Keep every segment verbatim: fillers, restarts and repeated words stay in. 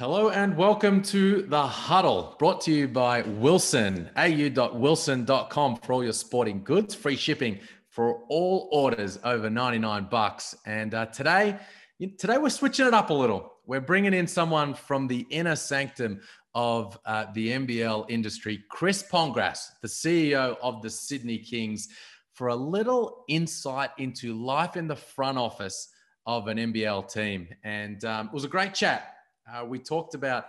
Hello and welcome to The Huddle, brought to you by Wilson, a u dot wilson dot com for all your sporting goods, free shipping for all orders over ninety-nine bucks. And uh, today, today we're switching it up a little. We're bringing in someone from the inner sanctum of uh, the N B L industry, Chris Pongrass, the C E O of the Sydney Kings, for a little insight into life in the front office of an N B L team. And um, it was a great chat. Uh, we talked about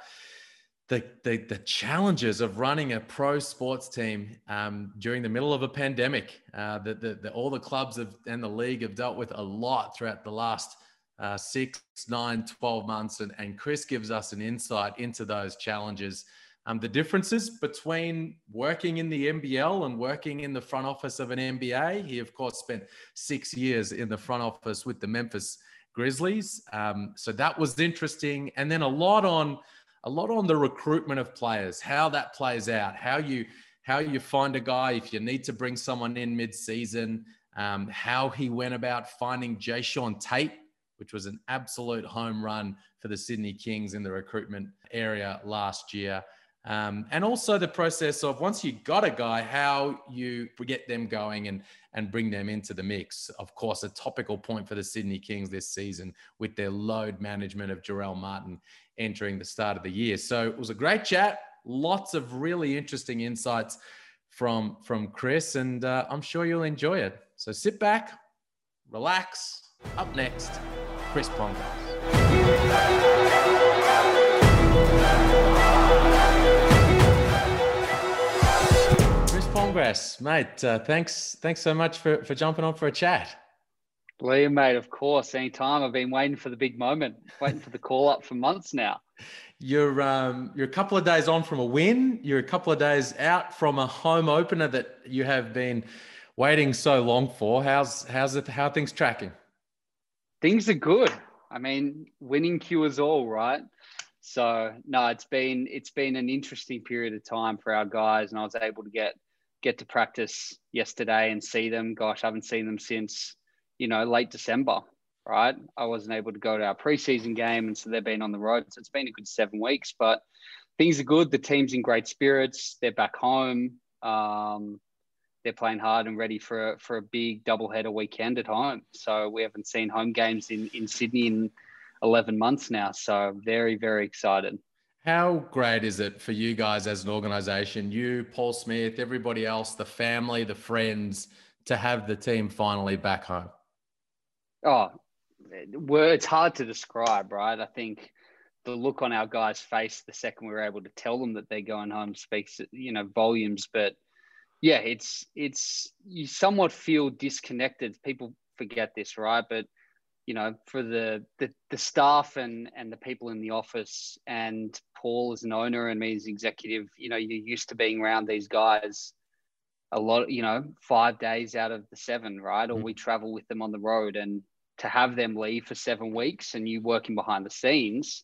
the, the the challenges of running a pro sports team um, during the middle of a pandemic. Uh, the, the, the, all the clubs have, and the league have dealt with a lot throughout the last uh, six, nine, twelve months. And, and Chris gives us an insight into those challenges. Um, the differences between working in the N B L and working in the front office of an N B A. He, of course, spent six years in the front office with the Memphis Grizzlies. Um, so that was interesting. And then a lot on a lot on the recruitment of players, how that plays out, how you how you find a guy if you need to bring someone in mid-season, um, how he went about finding Jae'Sean Tate, which was an absolute home run for the Sydney Kings in the recruitment area last year. Um, and also the process of once you got a guy, how you get them going and, and bring them into the mix. Of course, a topical point for the Sydney Kings this season with their load management of Jarrell Martin entering the start of the year. So it was a great chat. Lots of really interesting insights from, from Chris, and uh, I'm sure you'll enjoy it. So sit back, relax. Up next, Chris Pongrass. Pongrass, mate, uh, thanks thanks so much for, for jumping on for a chat. Liam, mate, of course, anytime. I've been waiting for the big moment, waiting for the call up for months now. You're um, you're a couple of days on from a win. You're a couple of days out from a home opener that you have been waiting so long for. How's how's it, how are things tracking? Things are good. I mean, winning cures all, right? So no, it's been it's been an interesting period of time for our guys, and I was able to get get to practice yesterday and see them. Gosh, I haven't seen them since, you know, late December, right? I wasn't able to go to our preseason game, and so they've been on the road. So it's been a good seven weeks, but things are good. The team's in great spirits. They're back home. Um, they're playing hard and ready for a, for a big doubleheader weekend at home. So we haven't seen home games in, in Sydney in eleven months now. So very, very excited. How great is it for you guys as an organization, you, Paul Smith, everybody else, the family, the friends, to have the team finally back home? Oh, it's hard to describe, right? I think the look on our guys' face the second we were able to tell them that they're going home speaks, you know, volumes. But yeah, it's, it's, you somewhat feel disconnected. People forget this, right? But you know, for the, the, the staff and, and the people in the office, and Paul as an owner and me as executive, you know, you're used to being around these guys a lot, you know, five days out of the seven, right? Mm-hmm. Or we travel with them on the road, and to have them leave for seven weeks and you working behind the scenes,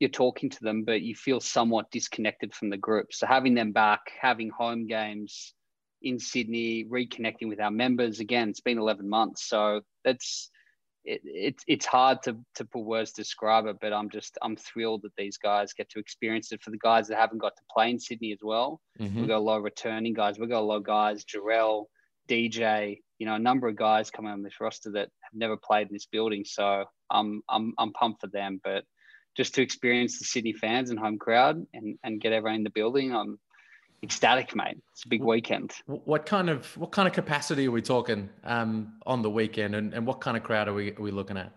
you're talking to them, but you feel somewhat disconnected from the group. So having them back, having home games in Sydney, reconnecting with our members again, it's been eleven months. So that's, It, it, it's hard to, to put words to describe it, but I'm just, I'm thrilled that these guys get to experience it. For the guys that haven't got to play in Sydney as well, mm-hmm. We've got a lot of returning guys. We've got a lot of guys, Jarrell, D J, you know, a number of guys coming on this roster that have never played in this building. So I'm, I'm, I'm pumped for them, but just to experience the Sydney fans and home crowd and, and get everyone in the building, I'm ecstatic, mate. It's a big weekend. What kind of what kind of capacity are we talking um, on the weekend, and, and what kind of crowd are we are we looking at?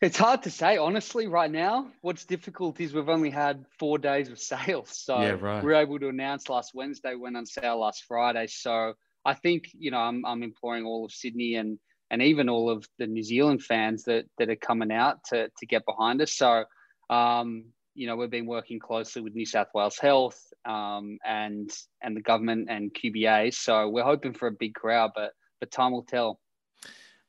It's hard to say, honestly, right now. What's difficult is we've only had four days of sales. So yeah, right. We were able to announce last Wednesday, went on sale last Friday. So I think, you know, I'm I'm imploring all of Sydney and and even all of the New Zealand fans that that are coming out to to get behind us. So um you know, we've been working closely with New South Wales Health um, and and the government and Q B A. So we're hoping for a big crowd, but but time will tell.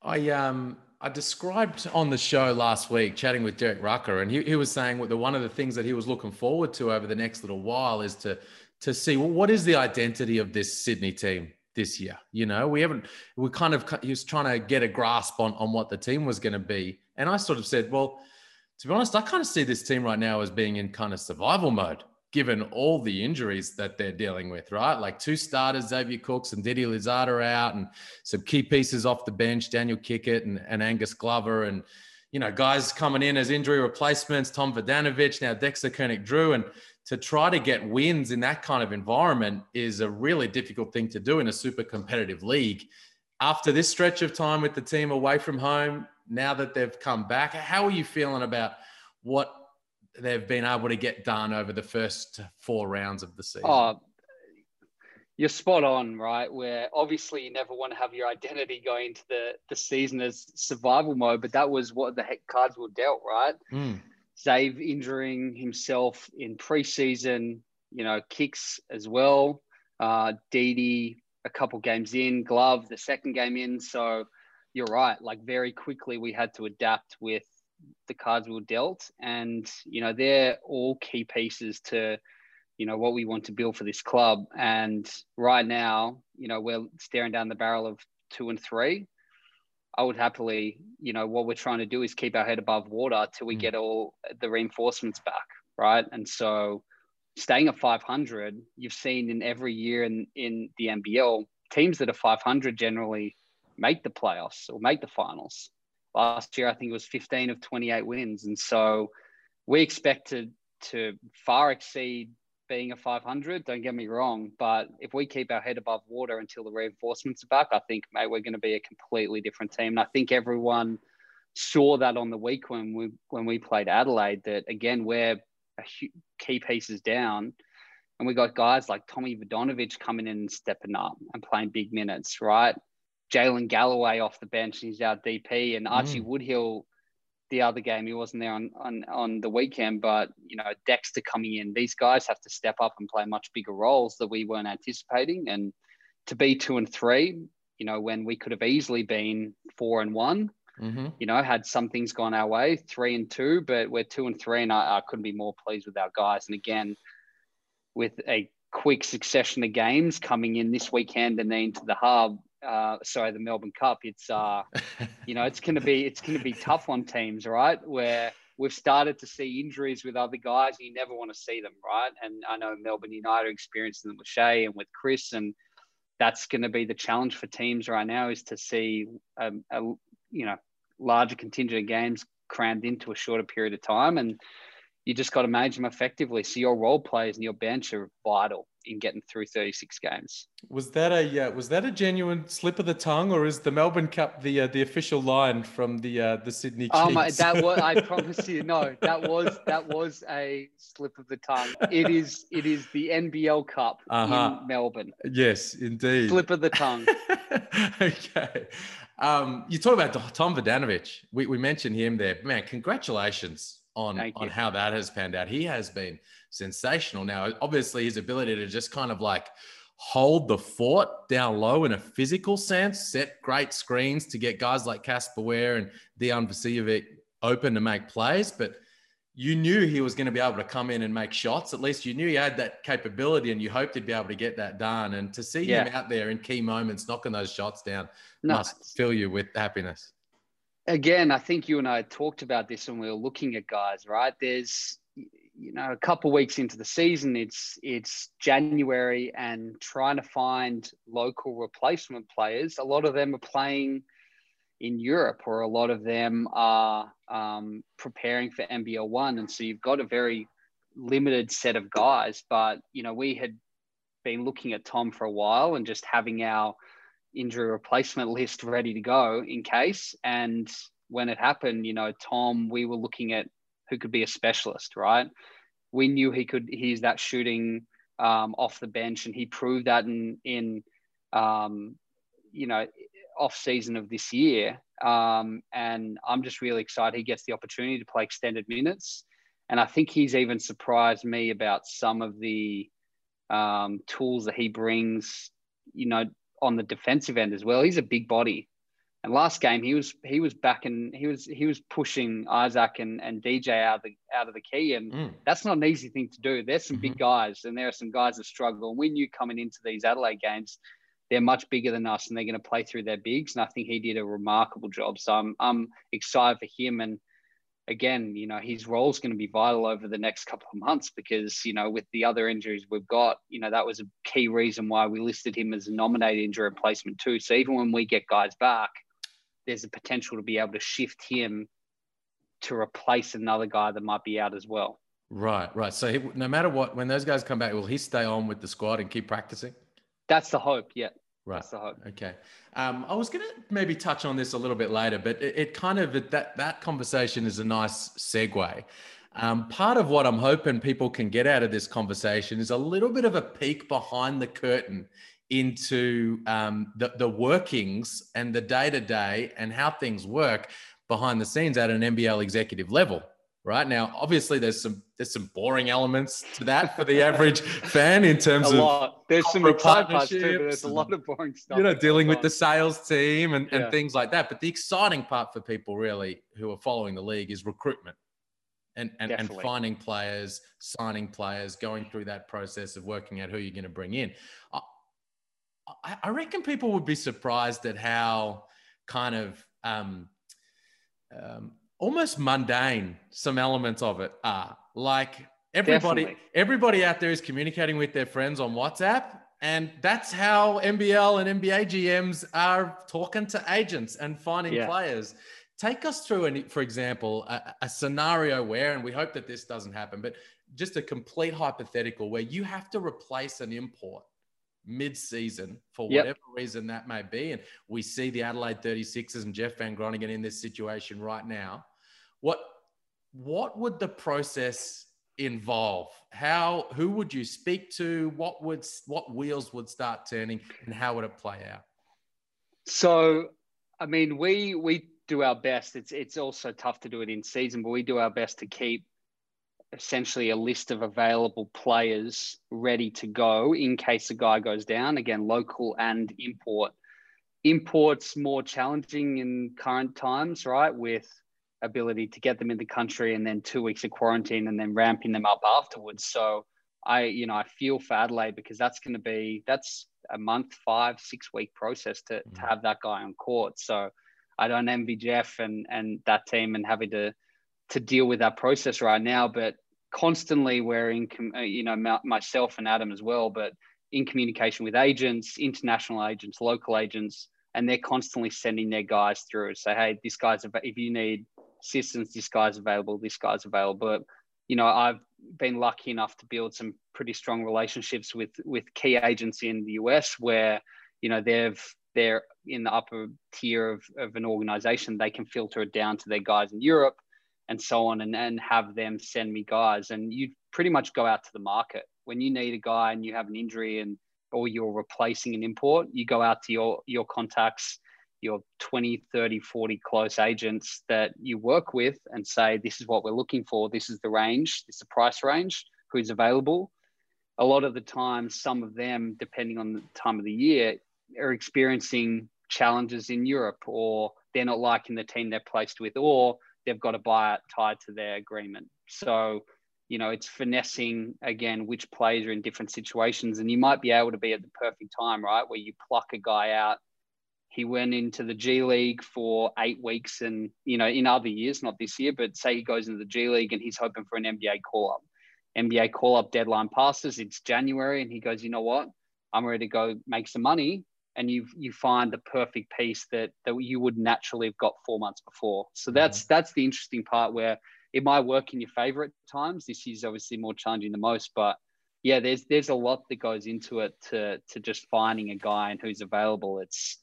I um I described on the show last week, chatting with Derek Rucker, and he, he was saying that one of the things that he was looking forward to over the next little while is to to see, well, what is the identity of this Sydney team this year? You know, we haven't, we kind of, he was trying to get a grasp on, on what the team was going to be. And I sort of said, well, to be honest, I kind of see this team right now as being in kind of survival mode, given all the injuries that they're dealing with, right? Like two starters, Xavier Cooks and Didi Louzada are out, and some key pieces off the bench, Daniel Kickert and, and Angus Glover, and, you know, guys coming in as injury replacements, Tom Vodanovich, now Dexter Koenig-Drew. And to try to get wins in that kind of environment is a really difficult thing to do in a super competitive league. After this stretch of time with the team away from home, now that they've come back, how are you feeling about what they've been able to get done over the first four rounds of the season? Oh, you're spot on, right? Where obviously you never want to have your identity going into the, the season as survival mode, but that was what the heck cards were dealt, right? Mm. Xav injuring himself in preseason, you know, Kicks as well. Uh, Didi a couple games in, Glove the second game in. So you're right. Like very quickly we had to adapt with the cards we were dealt, and you know they're all key pieces to you know what we want to build for this club. And right now, you know, we're staring down the barrel of two and three. I would happily, you know, what we're trying to do is keep our head above water till we mm. get all the reinforcements back, right? And so, staying at five hundred, you've seen in every year in in the N B L, teams that are five hundred generally make the playoffs or make the finals. Last year, I think it was fifteen of twenty-eight wins. And so we expected to far exceed being a five hundred, don't get me wrong. But if we keep our head above water until the reinforcements are back, I think, mate, we're going to be a completely different team. And I think everyone saw that on the week when we, when we played Adelaide, that, again, we're key pieces down. And we got guys like Tommy Vodanovich coming in and stepping up and playing big minutes, right? Jalen Galloway off the bench, he's our D P, and Archie mm. Woodhill the other game, he wasn't there on, on, on the weekend, but, you know, Dexter coming in, these guys have to step up and play much bigger roles that we weren't anticipating. And to be two and three, you know, when we could have easily been four and one, mm-hmm. you know, had some things gone our way, three and two, but we're two and three, and I, I couldn't be more pleased with our guys. And again, with a quick succession of games coming in this weekend and then into the hub, Uh, sorry, the Melbourne Cup, it's, uh, you know, it's going to be, it's going to be tough on teams, right? Where we've started to see injuries with other guys, and you never want to see them, right? And I know Melbourne United are experiencing them with Shea and with Chris, and that's going to be the challenge for teams right now, is to see, a, a you know, larger contingent of games crammed into a shorter period of time. And you just got to manage them effectively. So your role players and your bench are vital in getting through thirty-six games. Was that a uh, was that a genuine slip of the tongue, or is the Melbourne Cup the uh, the official line from the uh, the Sydney Kings? Oh my, that was, I promise you, no, that was that was a slip of the tongue. It is it is the N B L Cup uh-huh. in Melbourne. Yes, indeed. Slip of the tongue. Okay. Um, you talk about Tom Vodanovich. We we mentioned him there. Man, congratulations on, on how that has panned out. He has been sensational. Now, obviously his ability to just kind of like hold the fort down low in a physical sense, set great screens to get guys like Casper Ware and Dion Vescevic open to make plays, but you knew he was going to be able to come in and make shots. At least you knew he had that capability, and you hoped he'd be able to get that done. And to see yeah. him out there in key moments, knocking those shots down no. must fill you with happiness. Again, I think you and I talked about this when we were looking at guys, right? There's, you know, a couple of weeks into the season, it's it's January, and trying to find local replacement players. A lot of them are playing in Europe, or a lot of them are um, preparing for N B L one. And so you've got a very limited set of guys. But, you know, we had been looking at Tom for a while and just having our injury replacement list ready to go in case. And when it happened, you know, Tom, we were looking at who could be a specialist, right? We knew he could, he's that shooting um, off the bench, and he proved that in, in um, you know, off season of this year. Um, and I'm just really excited he gets the opportunity to play extended minutes. And I think he's even surprised me about some of the um, tools that he brings, you know, on the defensive end as well. He's a big body, and last game he was he was back and he was he was pushing Isaac and, and D J out of the out of the key, and mm. that's not an easy thing to do. There's some mm-hmm. big guys, and there are some guys that struggle, and we knew coming into these Adelaide games they're much bigger than us, and they're going to play through their bigs. And I think he did a remarkable job, so I'm I'm excited for him. And again, you know, his role is going to be vital over the next couple of months because, you know, with the other injuries we've got, you know, that was a key reason why we listed him as a nominated injury replacement too. So even when we get guys back, there's a potential to be able to shift him to replace another guy that might be out as well. Right, right. So he, no matter what, when those guys come back, will he stay on with the squad and keep practicing? That's the hope, yeah. Right. That's the hope. Okay. Um, I was going to maybe touch on this a little bit later, but it, it kind of, it, that, that conversation is a nice segue. Um, part of what I'm hoping people can get out of this conversation is a little bit of a peek behind the curtain into um, the, the workings and the day-to-day and how things work behind the scenes at an N B L executive level. Right now, obviously, there's some there's some boring elements to that for the average fan in terms a of lot. There's some exciting parts too, but there's a lot of boring stuff. You know, dealing with the sales team and, yeah. and things like that. But the exciting part for people really who are following the league is recruitment and and, and finding players, signing players, going through that process of working out who you're going to bring in. I, I reckon people would be surprised at how kind of um, um, almost mundane some elements of it are. Like everybody Definitely. everybody out there is communicating with their friends on WhatsApp, and that's how N B L and N B A G Ms are talking to agents and finding yeah. players. Take us through, an, for example, a, a scenario where, and we hope that this doesn't happen, but just a complete hypothetical where you have to replace an import mid-season for whatever yep. reason that may be. And we see the Adelaide thirty-sixers and Jeff Van Groningen in this situation right now. What, what would the process involve? How, who would you speak to? What would, what wheels would start turning, and how would it play out? So, I mean, we, we do our best. It's, it's also tough to do it in season, but we do our best to keep essentially a list of available players ready to go in case a guy goes down. Again, local and import. Imports more challenging in current times, right? With ability to get them in the country and then two weeks of quarantine and then ramping them up afterwards. So I, you know, I feel for Adelaide because that's going to be, that's a month, five, six week process to, mm-hmm. to have that guy on court. So I don't envy Jeff and, and that team and having to, to deal with that process right now, but constantly we're in, you know, myself and Adam as well, but in communication with agents, international agents, local agents, and they're constantly sending their guys through. So, hey, this guy's, if you need assistance, this guy's available, this guy's available. But, you know, I've been lucky enough to build some pretty strong relationships with, with key agents in the U S where, you know, they've, they're in the upper tier of, of an organization. They can filter it down to their guys in Europe and so on, and, and have them send me guys. And you pretty much go out to the market. When you need a guy and you have an injury and or you're replacing an import, you go out to your, your contacts, your twenty, thirty, forty close agents that you work with and say, this is what we're looking for. This is the range. This is the price range. Who's available? A lot of the time, some of them, depending on the time of the year, are experiencing challenges in Europe, or they're not liking the team they're placed with, or they've got a buyout tied to their agreement. So, you know, it's finessing, again, which players are in different situations. And you might be able to be at the perfect time, right, where you pluck a guy out. He went into the G League for eight weeks and, you know, in other years, not this year, but say he goes into the G League and he's hoping for an N B A call-up. N B A call-up deadline passes, it's January, and he goes, you know what, I'm ready to go make some money. And you you find the perfect piece that, that you would naturally have got four months before. So that's mm-hmm. that's the interesting part where it might work in your favor at times. This is obviously more challenging than most, but yeah, there's there's a lot that goes into it to to just finding a guy and who's available. It's,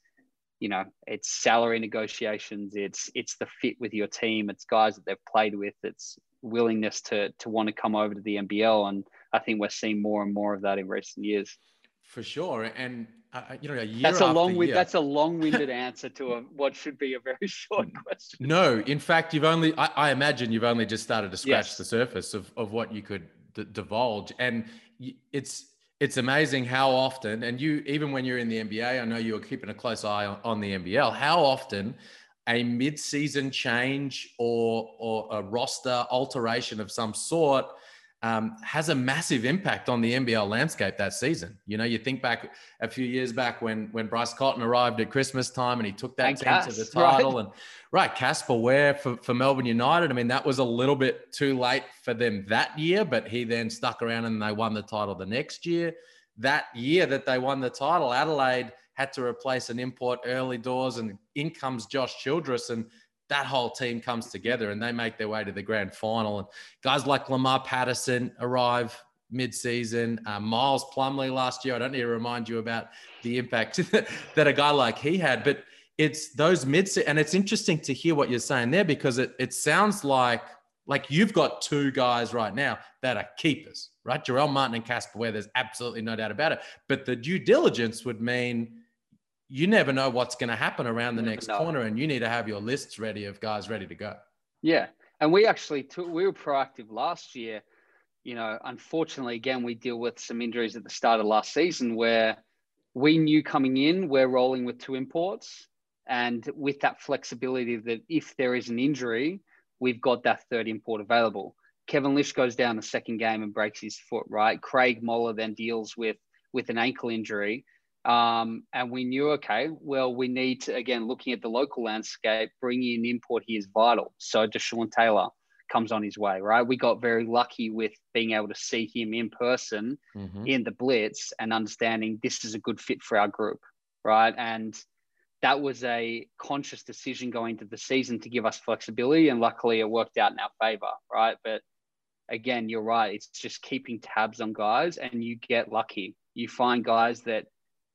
you know, it's salary negotiations. It's it's the fit with your team. It's guys that they've played with. It's willingness to to want to come over to the N B L. And I think we're seeing more and more of that in recent years. For sure, and uh, you know, a year that's a long year, that's a long-winded answer to a, what should be a very short question. No, in fact, you've only I, I imagine you've only just started to scratch yes. the surface of of what you could d- divulge, and it's it's amazing how often, and you even when you're in the N B A, I know you're keeping a close eye on, on the N B L. How often a mid-season change or or a roster alteration of some sort um, has a massive impact on the N B L landscape that season. You know, you think back a few years back when when Bryce Cotton arrived at Christmas time and he took that and team Cass, to the title. Right? And right, Casper Ware for, for Melbourne United. I mean, that was a little bit too late for them that year, but he then stuck around and they won the title the next year. That year that they won the title, Adelaide had to replace an import early doors, and in comes Josh Childress, and that whole team comes together and they make their way to the grand final. And guys like Lamar Patterson arrive mid-season. Uh, Miles Plumlee last year, I don't need to remind you about the impact that a guy like he had. But it's those mid, and it's interesting to hear what you're saying there, because it it sounds like like you've got two guys right now that are keepers, right? Jarrell Martin and Casper Ware, there's absolutely no doubt about it. But the due diligence would mean you never know what's going to happen around the next no. corner, and you need to have your lists ready of guys ready to go. Yeah. And we actually took, we were proactive last year. You know, unfortunately, again, we deal with some injuries at the start of last season where we knew coming in, we're rolling with two imports. And with that flexibility that if there is an injury, we've got that third import available. Kevin Lish goes down the second game and breaks his foot, right? Craig Moller then deals with, with an ankle injury. Um, and we knew, okay, well, we need to, again, looking at the local landscape, bringing in import here is vital. So Jae'Sean Taylor comes on his way, right? We got very lucky with being able to see him in person mm-hmm. in the Blitz and understanding this is a good fit for our group, right? And that was a conscious decision going into the season to give us flexibility. And luckily it worked out in our favor, right? But again, you're right. It's just keeping tabs on guys, and you get lucky. You find guys that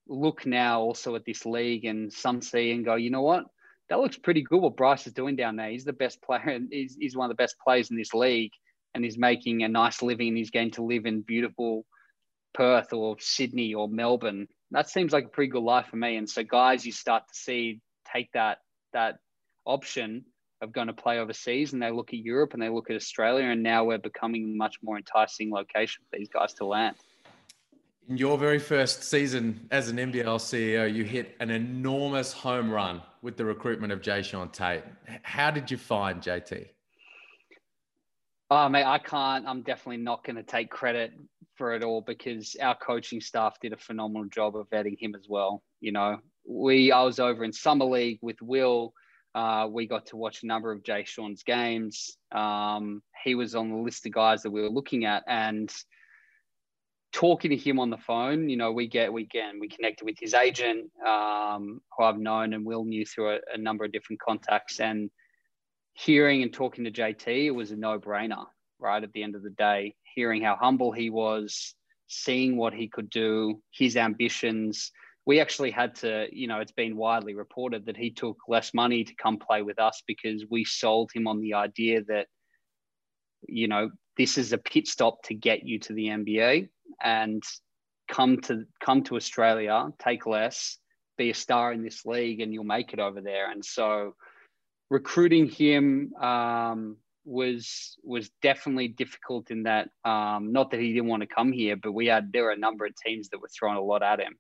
look now also at this league, and some see and go, you know what, that looks pretty good what Bryce is doing down there. He's the best player, and he's, he's one of the best players in this league, and he's making a nice living, and he's going to live in beautiful Perth or Sydney or Melbourne. That seems like a pretty good life for me. And so guys you start to see take that that option of going to play overseas, and they look at Europe and they look at Australia, and now we're becoming a much more enticing location for these guys to land. In your very first season as an N B L C E O, you hit an enormous home run with the recruitment of Jae'Sean Tate. How did you find J T? Oh, mate, I can't. I'm definitely not going to take credit for it all, because our coaching staff did a phenomenal job of vetting him as well. You know, we I was over in Summer League with Will. Uh, we got to watch a number of Jae'Sean's games. Um, he was on the list of guys that we were looking at, and talking to him on the phone, you know, we get, we again, we connected with his agent, um, who I've known and Will knew through a, a number of different contacts, and hearing and talking to J T, it was a no brainer, right? At the end of the day, hearing how humble he was, seeing what he could do, his ambitions. We actually had to, you know, it's been widely reported that he took less money to come play with us because we sold him on the idea that, you know, this is a pit stop to get you to the N B A. And come to come to Australia, take less, be a star in this league, and you'll make it over there. And so recruiting him um, was was definitely difficult in that, um, not that he didn't want to come here, but we had there were a number of teams that were throwing a lot at him,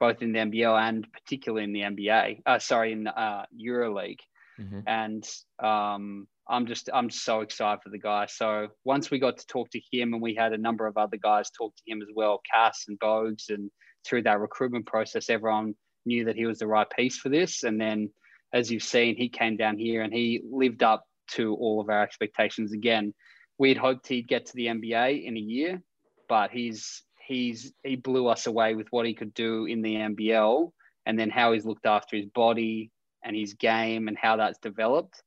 both in the N B L and particularly in the N B A. Uh, sorry, in uh, EuroLeague. Mm-hmm. And um, I'm just, I'm so excited for the guy. So once we got to talk to him, and we had a number of other guys talk to him as well, Cass and Bogues, and through that recruitment process, everyone knew that he was the right piece for this. And then, as you've seen, he came down here and he lived up to all of our expectations. Again, we'd hoped he'd get to the N B A in a year, but he's, he's, he blew us away with what he could do in the N B L, and then how he's looked after his body and his game and how that's developed.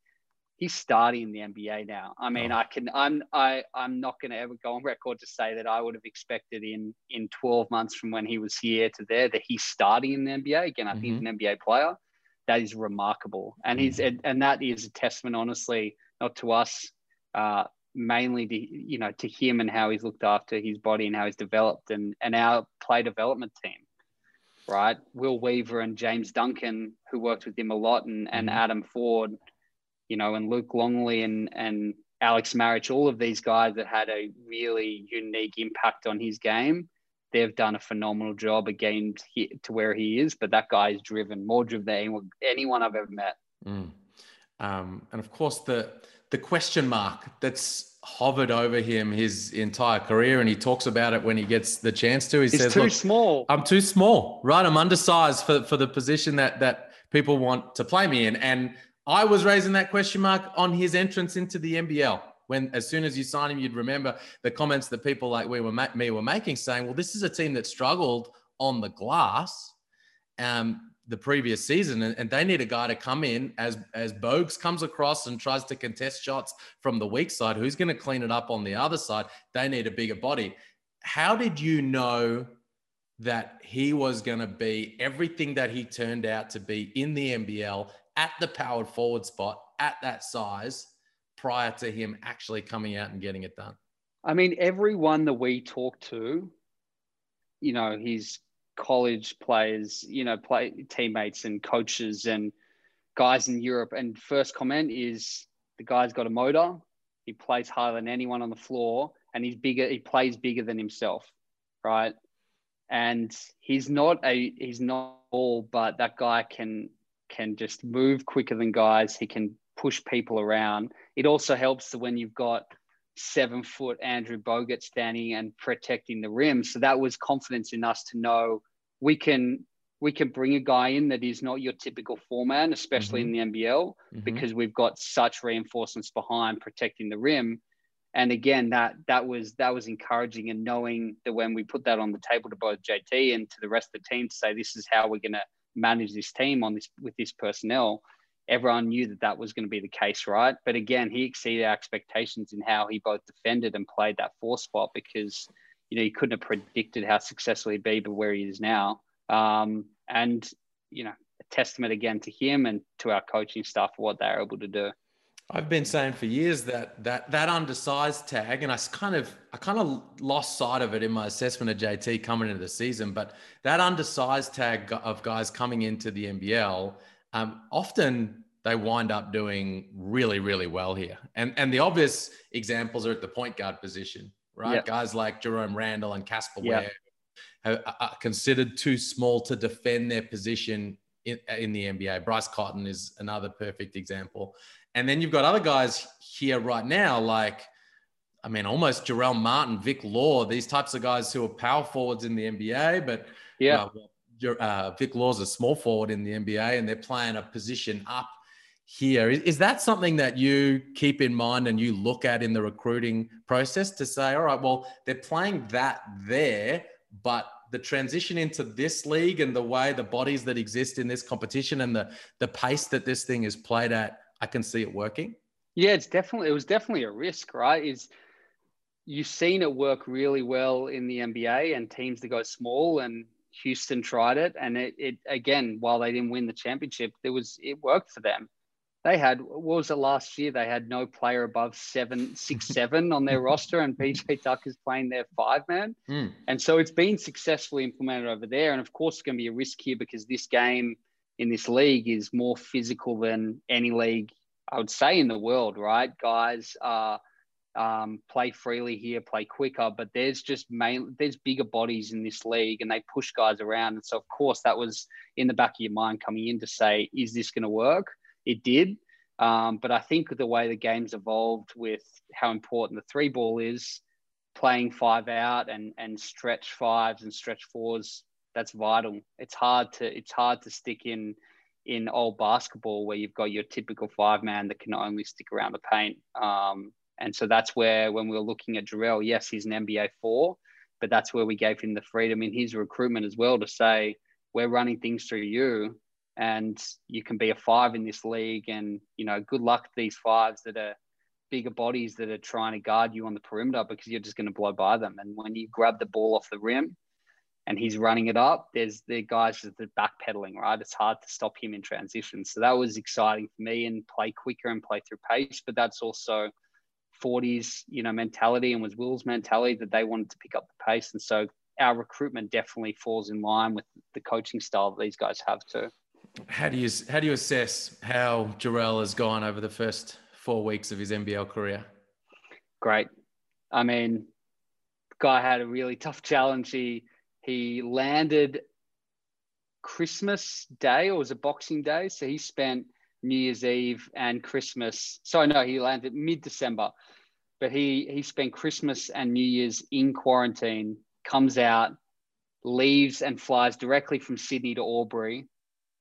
He's starting in the N B A now. I mean, oh. I can, I'm, I, I'm not going to ever go on record to say that I would have expected in, in twelve months from when he was here to there that he's starting in the N B A. Again, I mm-hmm. think he's an N B A player. That is remarkable. And he's, mm-hmm. and, and that is a testament, honestly, not to us, uh, mainly to, you know, to him and how he's looked after his body and how he's developed, and, and our play development team. Right, Will Weaver and James Duncan, who worked with him a lot, and, and mm-hmm. Adam Ford, you know, and Luke Longley and and Alex Marich, all of these guys that had a really unique impact on his game. They've done a phenomenal job again to, to where he is, but that guy is driven, more driven than anyone, anyone I've ever met. Mm. Um, and of course, the the question mark that's hovered over him his entire career, and he talks about it when he gets the chance to. He it's says, too Look, small. I'm too small, right? I'm undersized for, for the position that that people want to play me in. And I was raising that question mark on his entrance into the N B L. When as soon as you sign him, you'd remember the comments that people like we were ma- me were making, saying, well, this is a team that struggled on the glass um, the previous season, and, and they need a guy to come in as as Bogues comes across and tries to contest shots from the weak side. Who's going to clean it up on the other side? They need a bigger body. How did you know that he was going to be everything that he turned out to be in the N B L at the powered forward spot at that size, prior to him actually coming out and getting it done? I mean, everyone that we talk to, you know, his college players, you know, play teammates and coaches and guys in Europe, and first comment is the guy's got a motor. He plays harder than anyone on the floor, and he's bigger. He plays bigger than himself, right? And he's not a he's not all, but that guy can can just move quicker than guys. He can push people around. It also helps when you've got seven foot Andrew Bogut standing and protecting the rim. So that was confidence in us to know we can we can bring a guy in that is not your typical four man, especially mm-hmm. in the N B L, mm-hmm. because we've got such reinforcements behind protecting the rim. And again, that that was that was encouraging, and knowing that when we put that on the table to both J T and to the rest of the team to say, this is how we're going to manage this team on this with this personnel. Everyone knew that that was going to be the case, right? But again, he exceeded our expectations in how he both defended and played that four spot, because, you know, you couldn't have predicted how successful he'd be, but where he is now. Um, and, you know, a testament again to him and to our coaching staff for what they're able to do. I've been saying for years that that that undersized tag, and I kind of I kind of lost sight of it in my assessment of J T coming into the season, but that undersized tag of guys coming into the N B L, um, often they wind up doing really, really well here. And and the obvious examples are at the point guard position, right? Yep. Guys like Jerome Randall and Casper Ware yep. are considered too small to defend their position in, in the N B A. Bryce Cotton is another perfect example. And then you've got other guys here right now, like, I mean, almost Jarrell Martin, Vic Law, these types of guys who are power forwards in the N B A, but yeah, uh, uh, Vic Law's a small forward in the N B A, and they're playing a position up here. Is that something that you keep in mind and you look at in the recruiting process to say, all right, well, they're playing that there, but the transition into this league and the way the bodies that exist in this competition and the the pace that this thing is played at, I can see it working? Yeah, it's definitely, it was definitely a risk, right? Is you've seen it work really well in the N B A and teams that go small, and Houston tried it. And it, it again, while they didn't win the championship, there was, it worked for them. They had, what was it last year? They had no player above seven, six, seven on their roster, and P J Tucker's playing their five man. Mm. And so it's been successfully implemented over there. And of course, it's going to be a risk here, because this game in this league is more physical than any league, I would say, in the world, right? Guys uh, um, play freely here, play quicker, but there's just main, there's bigger bodies in this league, and they push guys around. And so, of course, that was in the back of your mind coming in to say, is this going to work? It did. Um, but I think the way the game's evolved with how important the three ball is, playing five out and, and stretch fives and stretch fours, that's vital. It's hard to, it's hard to stick in, in old basketball where you've got your typical five man that can only stick around the paint. Um, and so that's where, when we were looking at Jarrell, yes, he's an N B A four, but that's where we gave him the freedom in his recruitment as well to say, we're running things through you, and you can be a five in this league. And, you know, good luck to these fives that are bigger bodies that are trying to guard you on the perimeter, because you're just going to blow by them. And when you grab the ball off the rim and he's running it up, there's the guys that are backpedaling, right? It's hard to stop him in transition. So that was exciting for me, and play quicker and play through pace. But that's also forties, you know, mentality, and was Will's mentality that they wanted to pick up the pace. And so our recruitment definitely falls in line with the coaching style that these guys have too. How do you how do you assess how Jarrell has gone over the first four weeks of his N B L career? Great. I mean, the guy had a really tough challenge. He he landed Christmas Day, or was it Boxing Day? So he spent New Year's Eve and Christmas. So no, he landed mid-December, but he, he spent Christmas and New Year's in quarantine, comes out, leaves and flies directly from Sydney to Albury,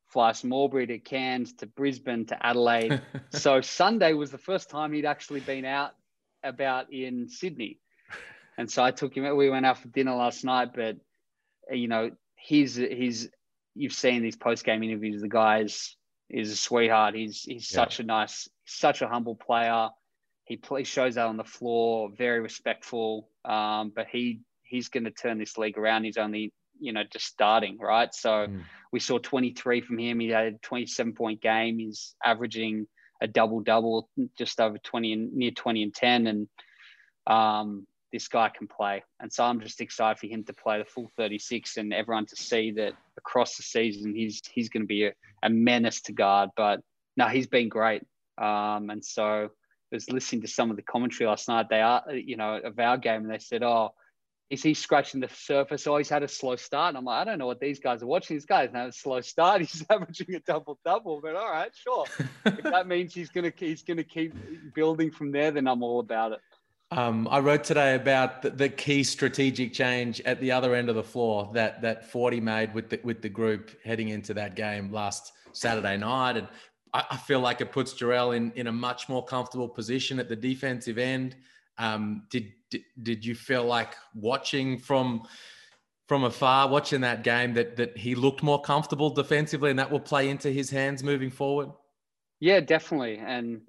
flies from Albury to Cairns, to Brisbane, to Adelaide. So Sunday was the first time he'd actually been out about in Sydney. And so I took him, we went out for dinner last night, but you know, he's, he's, you've seen these post-game interviews, the guy's, is a sweetheart. He's he's yeah. such a nice, such a humble player. He plays, shows out on the floor, very respectful. Um, but he he's going to turn this league around. He's only, you know, just starting, right? So mm. we saw twenty-three from him. He had a twenty-seven point game. He's averaging a double-double, just over twenty and near twenty and ten. And um, this guy can play. And so I'm just excited for him to play the full thirty-six and everyone to see that across the season, he's, he's going to be a, a menace to guard, but no, he's been great. Um, and so I was listening to some of the commentary last night, they are, you know, of our game. And they said, oh, is he scratching the surface? Oh, he's had a slow start. And I'm like, I don't know what these guys are watching. This guy's had a slow start. He's averaging a double double, but all right, sure. If that means he's going to, he's going to keep building from there, then I'm all about it. Um, I wrote today about the, the key strategic change at the other end of the floor that that Forty made with the, with the group heading into that game last Saturday night. And I, I feel like it puts Jarrell in, in a much more comfortable position at the defensive end. Um, did, did did you feel like watching from from afar, watching that game, that that he looked more comfortable defensively and that will play into his hands moving forward? Yeah, definitely. And,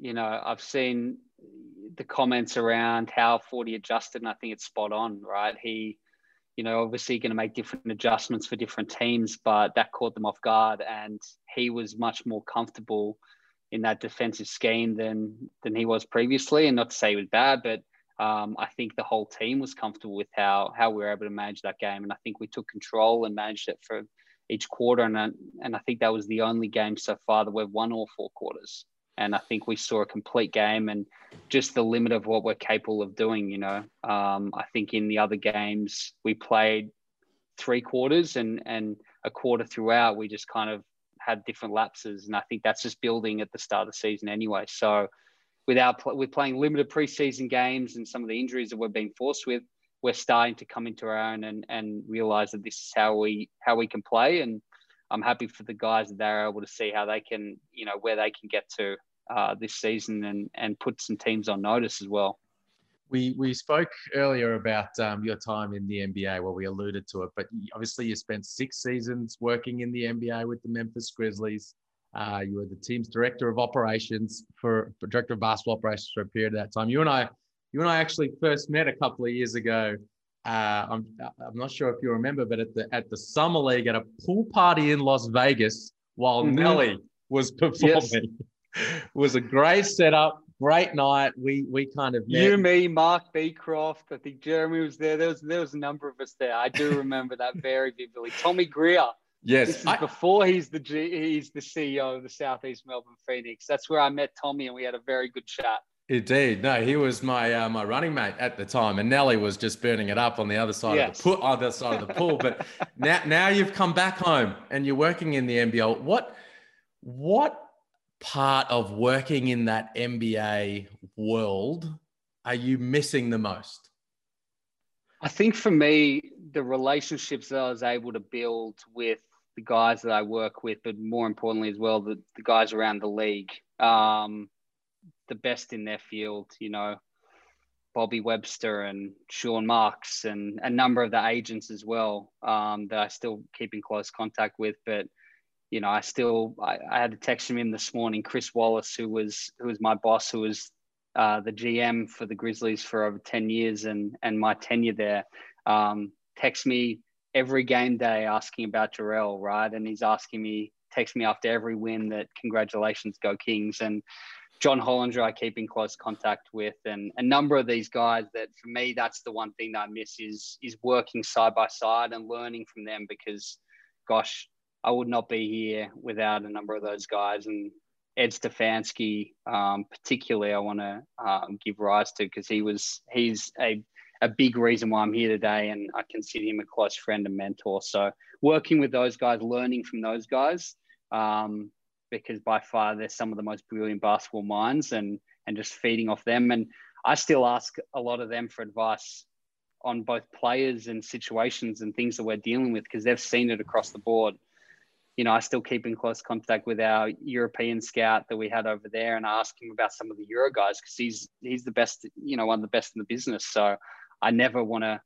you know, I've seen the comments around how Forty adjusted, and I think it's spot on, right? He, you know, obviously going to make different adjustments for different teams, but that caught them off guard, and he was much more comfortable in that defensive scheme than than he was previously. And not to say he was bad, but um, I think the whole team was comfortable with how how we were able to manage that game, and I think we took control and managed it for each quarter, and I, and I think that was the only game so far that we've won all four quarters. And I think we saw a complete game and just the limit of what we're capable of doing, you know. Um, I think in the other games, we played three quarters and, and a quarter throughout. We just kind of had different lapses. And I think that's just building at the start of the season anyway. So without pl- we're playing limited preseason games and some of the injuries that we're being forced with, we're starting to come into our own and, and realize that this is how we how we can play. And I'm happy for the guys that they're able to see how they can, you know, where they can get to Uh, this season and and put some teams on notice as well. We we spoke earlier about um, your time in the N B A, well, we alluded to it, but obviously you spent six seasons working in the N B A with the Memphis Grizzlies. Uh, you were the team's director of operations for, for director of basketball operations for a period of that time. You and I, you and I actually first met a couple of years ago. Uh, I'm I'm not sure if you remember, but at the at the Summer League at a pool party in Las Vegas while mm-hmm. Nelly was performing. Yes. It was a great setup, great night. We we kind of met. You, me, Mark Beecroft. I think Jeremy was there. There was there was a number of us there. I do remember that very vividly. Tommy Greer. Yes. This is I, before he's the G, he's the C E O of the Southeast Melbourne Phoenix. That's where I met Tommy, and we had a very good chat. Indeed. No, he was my uh, my running mate at the time, and Nelly was just burning it up on the other side yes. of the pool, other side of the pool. But now now you've come back home and you're working in the N B L. What what. part of working in that N B A world are you missing the most? I think for me, the relationships that I was able to build with the guys that I work with, but more importantly as well, the, the guys around the league, um, the best in their field, you know, Bobby Webster and Sean Marks and a number of the agents as well um, that I still keep in close contact with, but you know, I still, I, I had to text him this morning, Chris Wallace, who was, who was my boss, who was uh, the G M for the Grizzlies for over ten years and, and my tenure there, um, text me every game day asking about Jarrell, right? And he's asking me, text me after every win that congratulations, go Kings. And John Hollinger, I keep in close contact with, and a number of these guys that for me, that's the one thing that I miss is, is working side by side and learning from them because gosh, I would not be here without a number of those guys. And Ed Stefanski, um, particularly, I want to um, give rise to because he was he's a, a big reason why I'm here today, and I consider him a close friend and mentor. So working with those guys, learning from those guys, um, because by far they're some of the most brilliant basketball minds, and and just feeding off them. And I still ask a lot of them for advice on both players and situations and things that we're dealing with, because they've seen it across the board. You know, I still keep in close contact with our European scout that we had over there, and I ask him about some of the Euro guys, because he's he's the best, you know, one of the best in the business. So I never want to,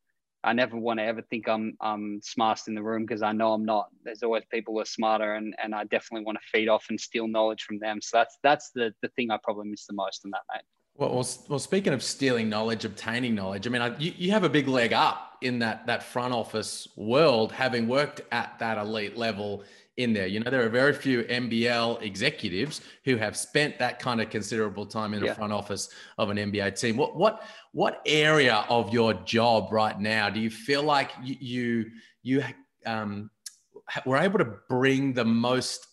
I never want to ever think I'm um smartest in the room, because I know I'm not. There's always people who are smarter, and and I definitely want to feed off and steal knowledge from them. So that's that's the the thing I probably miss the most in that, mate. Well, well, well, speaking of stealing knowledge, obtaining knowledge, I mean, I, you, you have a big leg up in that that front office world, having worked at that elite level in there. You know, there are very few N B L executives who have spent that kind of considerable time in yeah. a front office of an N B A team. What what what area of your job right now do you feel like you you um, were able to bring the most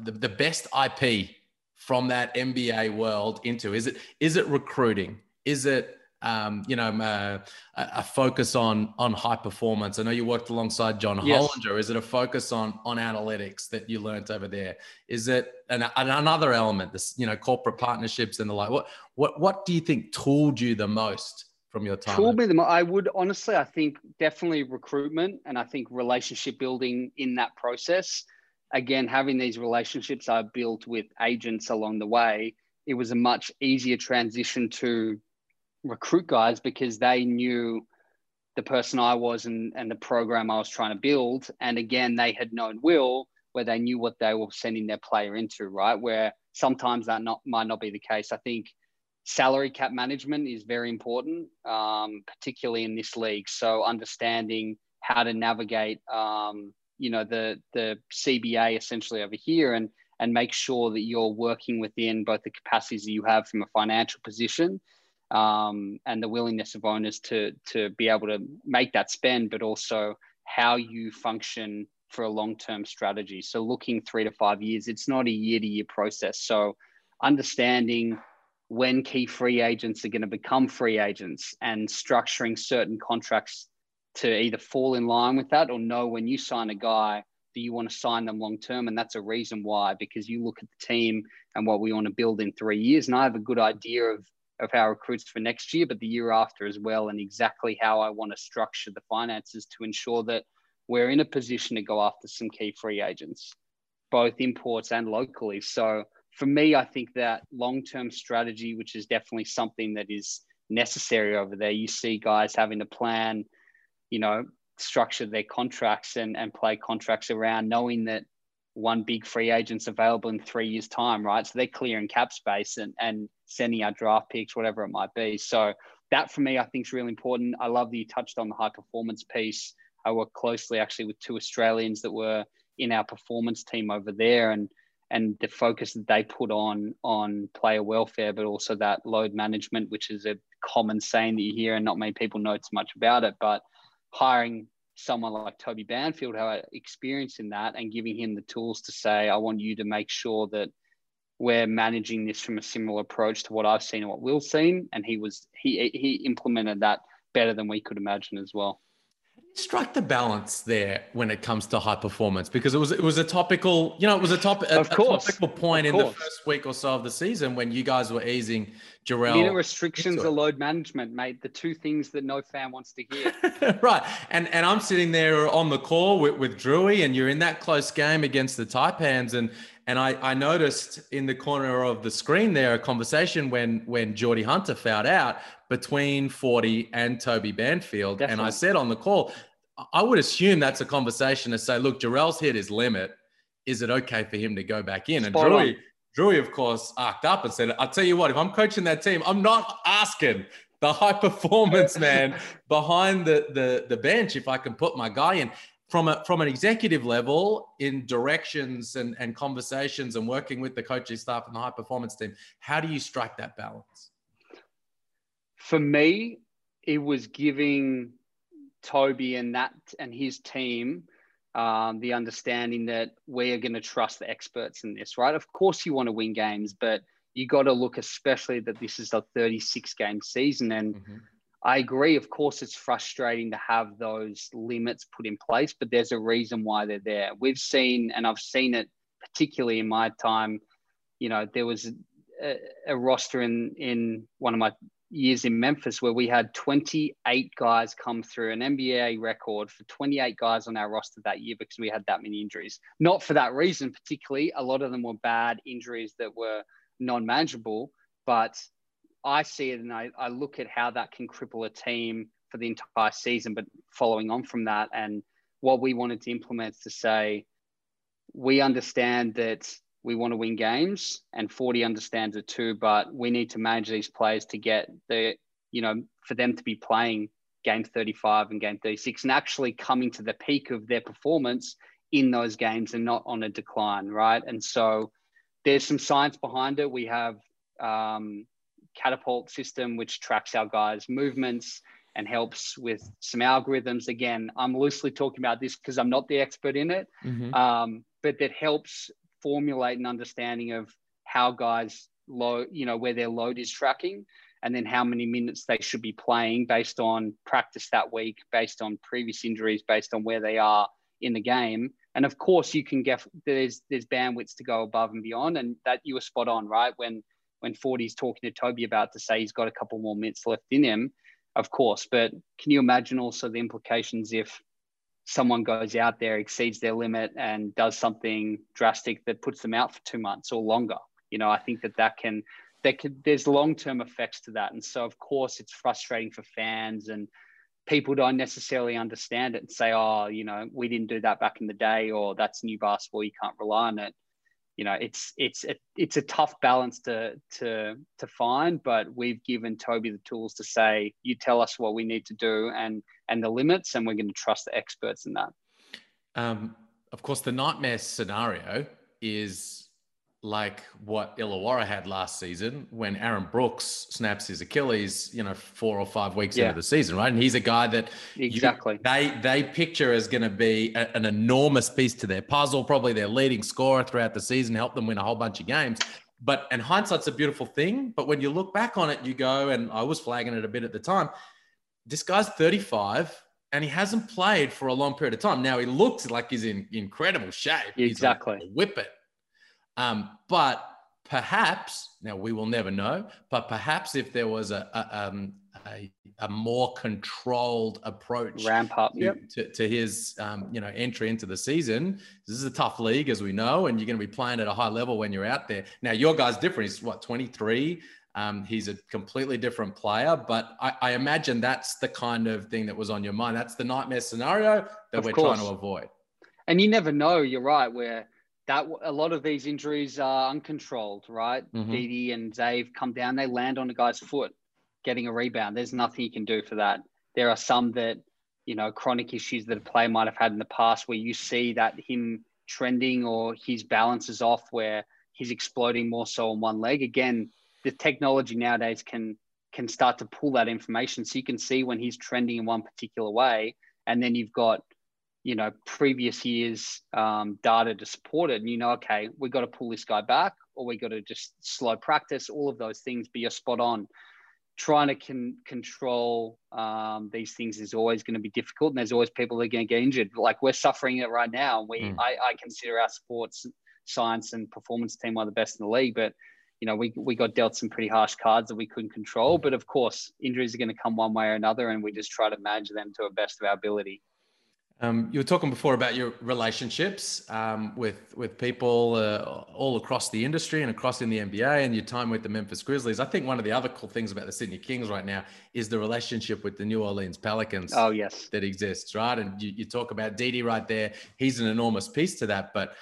the, the best I P from that N B A world into? Is it is it recruiting? Is it um, you know uh, a focus on on high performance? I know you worked alongside John yes. Hollinger. Is it a focus on on analytics that you learnt over there? Is it an, an, another element? This you know corporate partnerships and the like. What what what do you think tooled you the most from your time? Tooled me the most. I would honestly, I think definitely recruitment, and I think relationship building in that process. Again, having these relationships I built with agents along the way, it was a much easier transition to recruit guys, because they knew the person I was and, and the program I was trying to build. And again, they had known Will, where they knew what they were sending their player into, right? Where sometimes that not, might not be the case. I think salary cap management is very important, um, particularly in this league. So understanding how to navigate um, you know, the, the C B A essentially over here, and, and make sure that you're working within both the capacities that you have from a financial position um, and the willingness of owners to, to be able to make that spend, but also how you function for a long-term strategy. So looking three to five years, it's not a year-to-year process. So understanding when key free agents are going to become free agents and structuring certain contracts to either fall in line with that, or know when you sign a guy that you want to sign them long-term. And that's a reason why, because you look at the team and what we want to build in three years. And I have a good idea of, of our recruits for next year, but the year after as well, and exactly how I want to structure the finances to ensure that we're in a position to go after some key free agents, both imports and locally. So for me, I think that long-term strategy, which is definitely something that is necessary over there, you see guys having a plan, you know, structure their contracts and, and play contracts around knowing that one big free agent's available in three years' time, right? So they're clearing cap space and, and sending out draft picks, whatever it might be. So that for me, I think is really important. I love that you touched on the high performance piece. I worked closely actually with two Australians that were in our performance team over there, and and the focus that they put on on player welfare, but also that load management, which is a common saying that you hear and not many people know too much about it. But hiring someone like Toby Banfield, who had experience in that, and giving him the tools to say, I want you to make sure that we're managing this from a similar approach to what I've seen and what Will's seen. And he was, he, he implemented that better than we could imagine as well. Struck the balance there when it comes to high performance, because it was it was a topical, you know, it was a, top, a, of course. a topical point of in course. the first week or so of the season when you guys were easing Jarrell. Minute restrictions or load management, mate, the two things that no fan wants to hear. Right. And and I'm sitting there on the call with, with Drewy, and you're in that close game against the Taipans, and and I, I noticed in the corner of the screen there a conversation when when Geordie Hunter fouled out between forty and Toby Banfield. Definitely. And I said on the call, I would assume that's a conversation to say, look, Jarrell's hit his limit. Is it okay for him to go back in? Spot and Drewy, Drewy, of course, arced up and said, I'll tell you what, if I'm coaching that team, I'm not asking the high performance man behind the, the, the bench if I can put my guy in. From a, from an executive level in directions and, and conversations and working with the coaching staff and the high performance team, how do you strike that balance? For me, it was giving Toby and that and his team um, the understanding that we are going to trust the experts in this, right? Of course you want to win games, but you got to look especially that this is a thirty-six game season, and mm-hmm. I agree. Of course, it's frustrating to have those limits put in place, but there's a reason why they're there. We've seen, and I've seen it particularly in my time, you know, there was a, a roster in, in one of my years in Memphis where we had twenty-eight guys come through, an N B A record for twenty-eight guys on our roster that year because we had that many injuries. Not for that reason, particularly. A lot of them were bad injuries that were non-manageable, but I see it and I, I look at how that can cripple a team for the entire season, but following on from that, and what we wanted to implement is to say, we understand that we want to win games, and forty understands it too, but we need to manage these players to get the, you know, for them to be playing game thirty-five and game thirty-six and actually coming to the peak of their performance in those games and not on a decline, right? And so there's some science behind it. We have um, catapult system, which tracks our guys' movements and helps with some algorithms. Again, I'm loosely talking about this because I'm not the expert in it, mm-hmm. um, but that helps formulate an understanding of how guys load, you know, where their load is tracking, and then how many minutes they should be playing based on practice that week, based on previous injuries, based on where they are in the game. And of course you can get, there's, there's bandwidths to go above and beyond, and that you were spot on, right? When, when Fordy's talking to Toby about to say he's got a couple more minutes left in him, of course, but can you imagine also the implications if someone goes out there, exceeds their limit and does something drastic that puts them out for two months or longer? You know, I think that that can, that could, there's long-term effects to that. And so of course it's frustrating for fans, and people don't necessarily understand it and say, oh, you know, we didn't do that back in the day, or that's new basketball, you can't rely on it. You know, it's, it's, a, it's a tough balance to, to, to find, but we've given Toby the tools to say, you tell us what we need to do and, and the limits, and we're going to trust the experts in that. Um, of course, the nightmare scenario is like what Illawarra had last season when Aaron Brooks snaps his Achilles, you know, four or five weeks yeah. into the season, right? And he's a guy that exactly you, they they picture as going to be a, an enormous piece to their puzzle, probably their leading scorer throughout the season, help them win a whole bunch of games. But and hindsight's a beautiful thing. But when you look back on it, you go, and I was flagging it a bit at the time, this guy's thirty-five and he hasn't played for a long period of time. Now he looks like he's in incredible shape. Exactly, he's like a whippet. Um, but perhaps, now we will never know, but perhaps if there was a a, um, a, a more controlled approach ramp up to, yep. to, to his um, you know, entry into the season, this is a tough league, as we know, and you're going to be playing at a high level when you're out there. Now, your guy's different. He's, what, twenty-three? Um, he's a completely different player, but I, I imagine that's the kind of thing that was on your mind. That's the nightmare scenario that of we're course. trying to avoid. And you never know, you're right, where... That, a lot of these injuries are uncontrolled, right? Mm-hmm. Didi and Dave come down, they land on a guy's foot, getting a rebound. There's nothing you can do for that. There are some that, you know, chronic issues that a player might have had in the past where you see that him trending or his balance is off where he's exploding more so on one leg. Again, the technology nowadays can can start to pull that information. So you can see when he's trending in one particular way, and then you've got, you know, previous years um, data to support it. And, you know, okay, we've got to pull this guy back, or we got to just slow practice, all of those things. But you're spot on. Trying to con- control um, these things is always going to be difficult. And there's always people that are going to get injured. Like, we're suffering it right now. We, mm. I, I consider our sports science and performance team one of the best in the league, but, you know, we, we got dealt some pretty harsh cards that we couldn't control. But of course, injuries are going to come one way or another, and we just try to manage them to the best of our ability. Um, you were talking before about your relationships um, with with people uh, all across the industry and across in the N B A, and your time with the Memphis Grizzlies. I think one of the other cool things about the Sydney Kings right now is the relationship with the New Orleans Pelicans. Oh, yes. That exists, right? And you, you talk about Didi right there. He's an enormous piece to that. But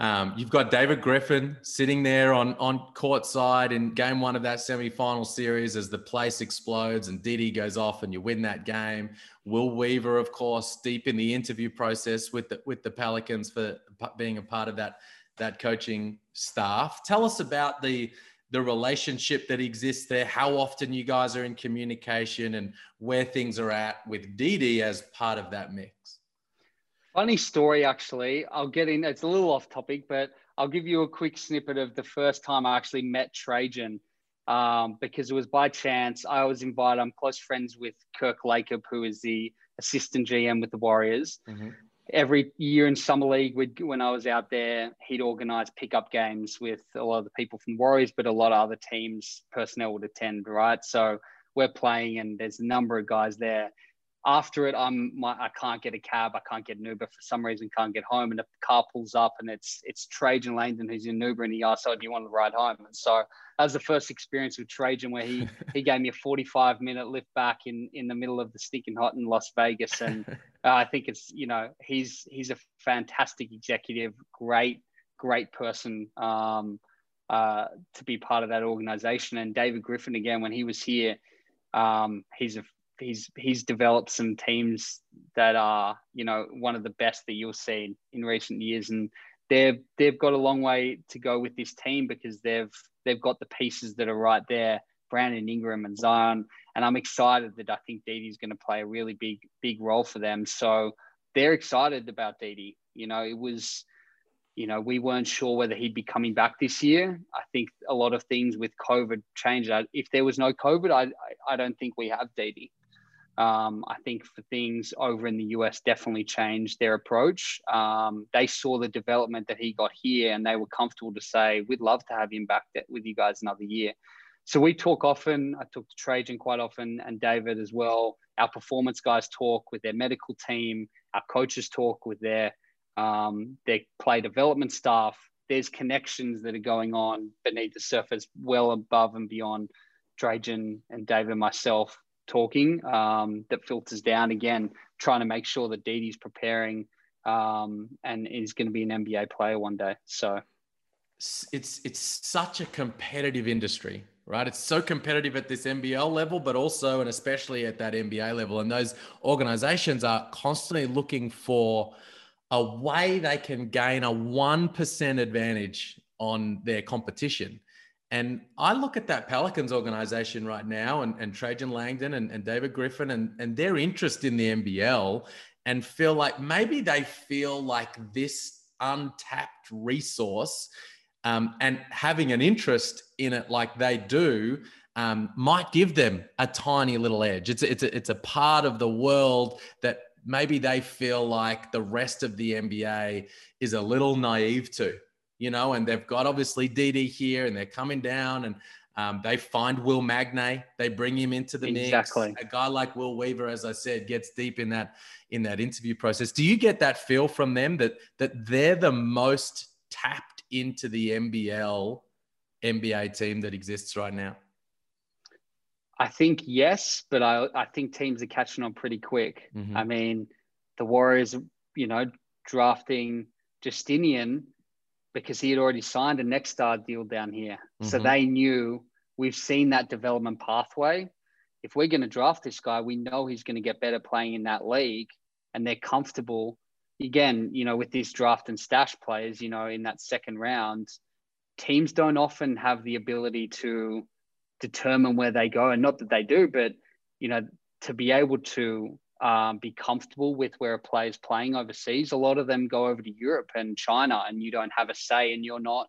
um, you've got David Griffin sitting there on, on courtside in game one of that semifinal series as the place explodes and Didi goes off and you win that game. Will Weaver, of course, deep in the interview process with the, with the Pelicans for being a part of that, that coaching staff. Tell us about the, the relationship that exists there, how often you guys are in communication, and where things are at with Didi as part of that mix. Funny story, actually. I'll get in. It's a little off topic, but I'll give you a quick snippet of the first time I actually met Trajan, um, because it was by chance. I was invited. I'm close friends with Kirk Lacob, who is the assistant G M with the Warriors. Mm-hmm. every year in Summer League, we'd, when I was out there, he'd organise pickup games with a lot of the people from Warriors, but a lot of other teams' personnel would attend, right? So we're playing and there's a number of guys there. After it, I'm, my, I can't get a cab. I can't get an Uber for some reason, can't get home. And the car pulls up and it's it's Trajan Langdon who's in an Uber and he asks, oh, do you want to ride home? And so that was the first experience with Trajan where he he gave me a forty-five minute lift back in, in the middle of the stinking hot in Las Vegas. And uh, I think it's, you know, he's he's a fantastic executive, great, great person um, uh, to be part of that organization. And David Griffin, again, when he was here, um, he's a He's he's developed some teams that are, you know, one of the best that you'll see in recent years, and they've they've got a long way to go with this team because they've they've got the pieces that are right there, Brandon Ingram and Zion, and I'm excited that I think Didi's going to play a really big big role for them. So they're excited about Didi. You know, it was, you know, we weren't sure whether he'd be coming back this year. I think a lot of things with COVID changed. If there was no COVID, I I, I don't think we have Didi. Um, I think for things over in the U S definitely changed their approach. Um, they saw the development that he got here and they were comfortable to say, we'd love to have him back with you guys another year. So we talk often. I talk to Trajan quite often and David as well. Our performance guys talk with their medical team. Our coaches talk with their, um, their play development staff. There's connections that are going on beneath the surface, well above and beyond Trajan and David and myself talking, um, that filters down, again, trying to make sure that Didi's preparing um, and is going to be an N B A player one day. So it's, it's such a competitive industry, right? It's so competitive at this N B L level, but also, and especially at that N B A level. And those organizations are constantly looking for a way they can gain a one percent advantage on their competition. And I look at that Pelicans organization right now and, and Trajan Langdon and, and David Griffin and, and their interest in the N B L and feel like maybe they feel like this untapped resource um, and having an interest in it like they do um, might give them a tiny little edge. It's a, it's a, it's a part of the world that maybe they feel like the rest of the N B A is a little naive to. You know, and they've got obviously Didi here and they're coming down and um, they find Will Magne. They bring him into the mix. Exactly. A guy like Will Weaver, as I said, gets deep in that in that interview process. Do you get that feel from them that that they're the most tapped into the N B L N B A team that exists right now? I think yes, but I, I think teams are catching on pretty quick. Mm-hmm. I mean, the Warriors, you know, drafting Justinian because he had already signed a Next Star deal down here. Mm-hmm. So they knew, we've seen that development pathway. If we're going to draft this guy, we know he's going to get better playing in that league, and they're comfortable. Again, you know, with these draft and stash players, you know, in that second round, teams don't often have the ability to determine where they go. And not that they do, but, you know, to be able to Um, be comfortable with where a player's playing overseas. A lot of them go over to Europe and China and you don't have a say and you're not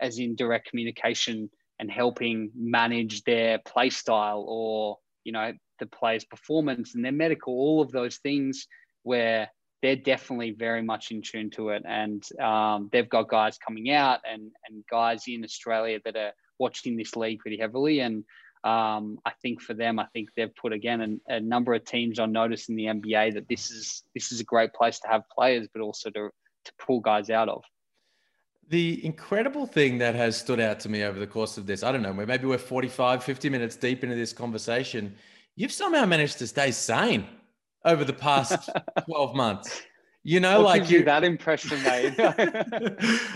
as in direct communication and helping manage their play style or, you know, the player's performance and their medical, all of those things where they're definitely very much in tune to it. And um, they've got guys coming out and, and guys in Australia that are watching this league pretty heavily. And Um, I think for them, I think they've put, again, an, a number of teams on notice in the N B A that this is this is a great place to have players, but also to, to pull guys out of. The incredible thing that has stood out to me over the course of this, I don't know, maybe we're forty-five, fifty minutes deep into this conversation. You've somehow managed to stay sane over the past twelve months. You know, what like you, you that impression, mate.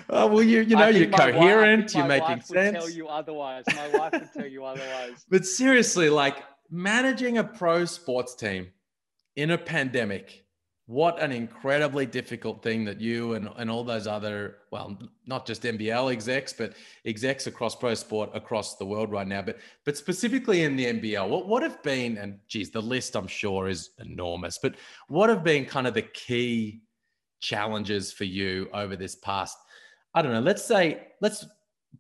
oh well, you you know you're coherent. Wife, you're making wife would sense. Tell you otherwise. My wife would tell you otherwise. But seriously, like managing a pro sports team in a pandemic, what an incredibly difficult thing that you and and all those other, well, not just N B L execs, but execs across pro sport across the world right now. But but specifically in the N B L, what what have been, and geez, the list I'm sure is enormous, but what have been kind of the key challenges for you over this past, I don't know, let's say, let's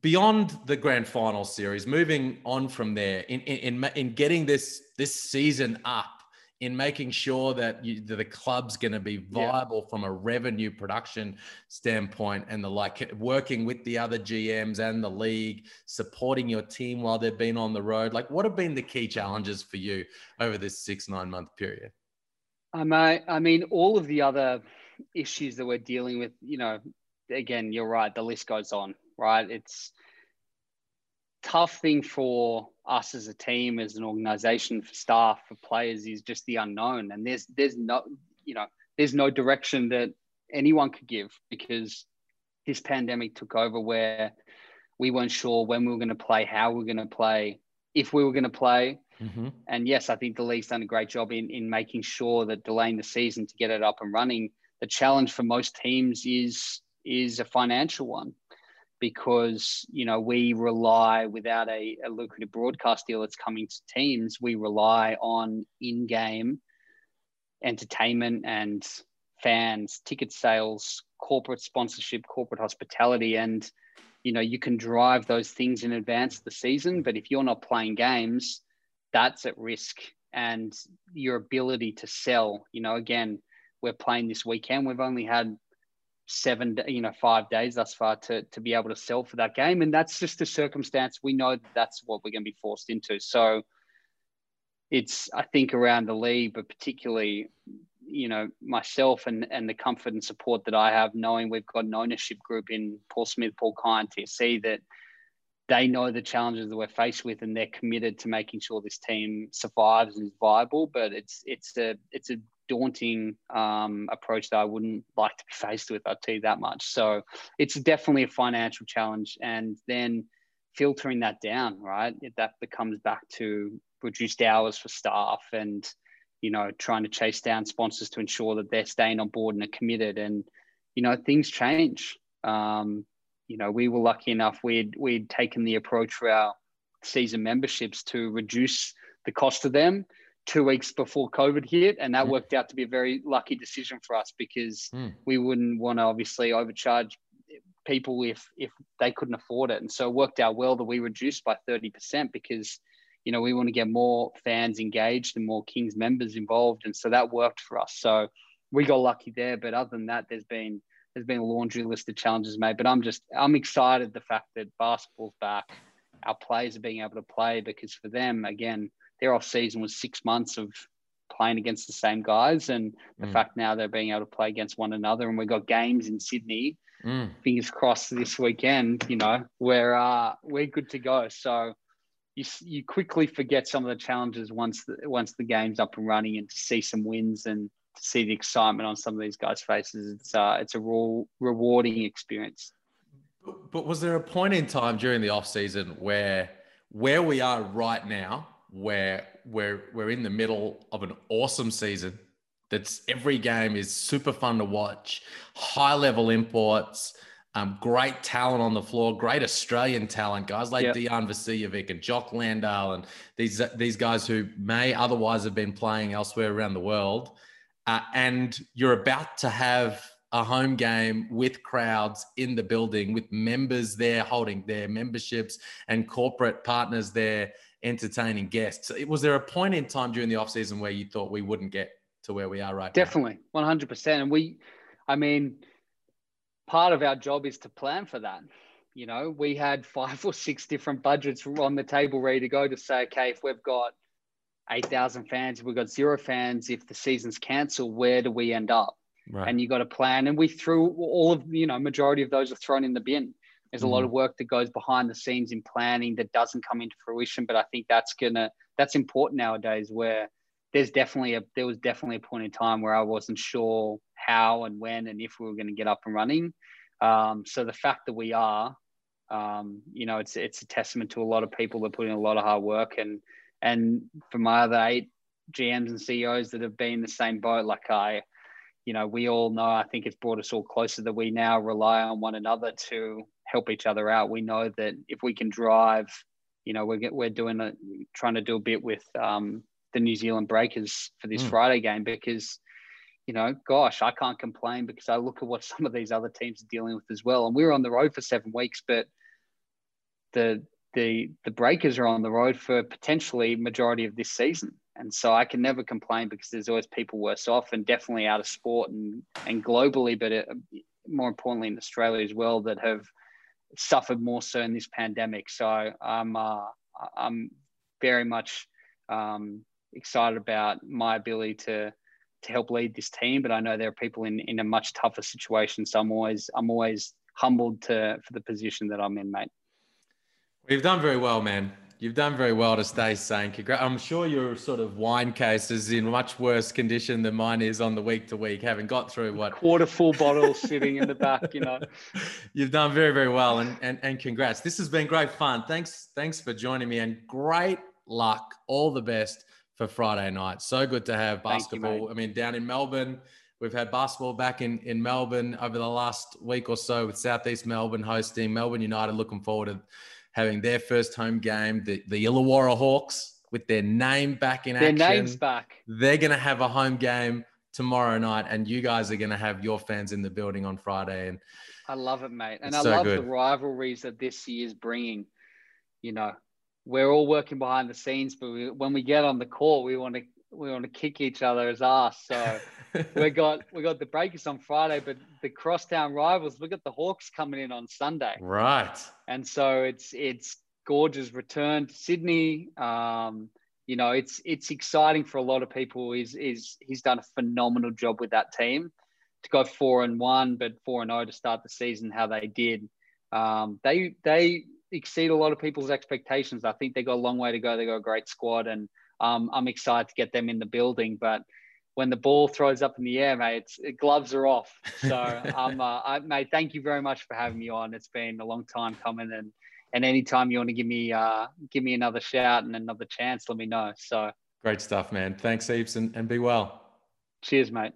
beyond the grand final series, moving on from there in in in, in getting this this season up in making sure that, you, that the club's going to be viable yeah. from a revenue production standpoint and the like, working with the other G Ms and the league, supporting your team while they've been on the road? Like, what have been the key challenges for you over this six, nine month period? Um, I, I mean, all of the other issues that we're dealing with, you know, again, you're right. The list goes on, right? It's tough thing for us as a team, as an organization, for staff, for players, is just the unknown. And there's, there's no, you know, there's no direction that anyone could give, because this pandemic took over where we weren't sure when we were going to play, how we were going to play, if we were going to play. Mm-hmm. And yes, I think the league's done a great job in, in making sure that delaying the season to get it up and running. The challenge for most teams is, is a financial one, because, you know, we rely, without a, a lucrative broadcast deal that's coming to teams, we rely on in-game entertainment and fans, ticket sales, corporate sponsorship, corporate hospitality. And, you know, you can drive those things in advance of the season, but if you're not playing games, that's at risk. And your ability to sell, you know, again, we're playing this weekend. We've only had seven, you know, five days thus far to, to be able to sell for that game. And that's just a circumstance. We know that that's what we're going to be forced into. So it's, I think, around the league, but particularly, you know, myself and, and the comfort and support that I have, knowing we've got an ownership group in Paul Smith, Paul Kine, T S C, that they know the challenges that we're faced with, and they're committed to making sure this team survives and is viable. But it's, it's a, it's a, daunting um, approach that I wouldn't like to be faced with, I'll tell you that much. So it's definitely a financial challenge. And then filtering that down, right? That becomes back to reduced hours for staff and, you know, trying to chase down sponsors to ensure that they're staying on board and are committed. And, you know, things change. Um, you know, we were lucky enough, we'd, we'd taken the approach for our season memberships to reduce the cost of them two weeks before COVID hit. And that mm. worked out to be a very lucky decision for us, because mm. we wouldn't want to obviously overcharge people if, if they couldn't afford it. And so it worked out well that we reduced by thirty percent, because, you know, we want to get more fans engaged and more Kings members involved. And so that worked for us. So we got lucky there. But other than that, there's been, there's been a laundry list of challenges, mate. But I'm just, I'm excited the fact that basketball's back, our players are being able to play, because for them, again, their off season was six months of playing against the same guys. And the mm. fact now they're being able to play against one another, and we've got games in Sydney, mm. fingers crossed this weekend, you know, where uh, we're good to go. So you, you quickly forget some of the challenges once the, once the game's up and running, and to see some wins and to see the excitement on some of these guys' faces. It's uh, it's a raw, rewarding experience. But, but was there a point in time during the off season where, where we are right now, where we're we're in the middle of an awesome season that's every game is super fun to watch, high level imports, um, great talent on the floor, great Australian talent, guys like yep. Dion Vescevic and Jock Landale and these these guys who may otherwise have been playing elsewhere around the world, uh, and you're about to have a home game with crowds in the building, with members there holding their memberships and corporate partners there entertaining guests. Was there a point in time during the offseason where you thought we wouldn't get to where we are right Definitely, now? Definitely, one hundred percent. And we, I mean, part of our job is to plan for that. You know, we had five or six different budgets on the table ready to go to say, okay, if we've got eight thousand fans, if we've got zero fans, if the season's cancelled, where do we end up? Right. And you got to plan. And we threw all of, you know, majority of those are thrown in the bin. There's a lot of work that goes behind the scenes in planning that doesn't come into fruition, but I think that's gonna that's important nowadays. Where there's definitely a there was definitely a point in time where I wasn't sure how and when and if we were going to get up and running. Um, so the fact that we are, um, you know, it's it's a testament to a lot of people that put in a lot of hard work, and and for my other eight G Ms and C E Os that have been in the same boat, like I, you know, we all know. I think it's brought us all closer that we now rely on one another to help each other out. We know that if we can drive, you know, we're we're doing a, trying to do a bit with um, the New Zealand Breakers for this mm. Friday game, because, you know, gosh, I can't complain, because I look at what some of these other teams are dealing with as well. And we were on the road for seven weeks, but the the the Breakers are on the road for potentially majority of this season. And so I can never complain because there's always people worse off, and definitely out of sport and, and globally, but it, more importantly in Australia as well, that have suffered more so in this pandemic. So I'm, uh, I'm very much um, excited about my ability to, to help lead this team, but I know there are people in, in a much tougher situation. So I'm always, I'm always humbled to, for the position that I'm in, mate. You've done very well, man. You've done very well to stay sane. Congrats. I'm sure your sort of wine case is in much worse condition than mine is on the week to week, having got through what quarter full bottle sitting in the back, you know. You've done very, very well, and, and and congrats. This has been great fun. Thanks, thanks for joining me, and great luck. All the best for Friday night. So good to have basketball. You, I mean, down in Melbourne, we've had basketball back in in Melbourne over the last week or so, with Southeast Melbourne hosting Melbourne United. Looking forward to having their first home game, the, the Illawarra Hawks with their name back in their action. Their name's back. They're going to have a home game tomorrow night, and you guys are going to have your fans in the building on Friday. And I love it, mate. And I so love good. the rivalries that this year's bringing. You know, we're all working behind the scenes, but we, when we get on the court, we want to we want to kick each other's ass. So we got we got the Breakers on Friday, but the crosstown rivals, we got the Hawks coming in on Sunday. Right. And so it's it's Gorge's return to Sydney. Um, you know, it's it's exciting for a lot of people. Is is he's done a phenomenal job with that team to go four and one, but four and zero to start the season. How they did, um, they they exceed a lot of people's expectations. I think they got a long way to go. They got a great squad, and um, I'm excited to get them in the building, but. When the ball throws up in the air, mate, it's, it, gloves are off. So, um, uh, I, mate, thank you very much for having me on. It's been a long time coming, and and anytime you want to give me uh, give me another shout and another chance, let me know. So great stuff, man. Thanks heaps, and, and be well. Cheers, mate.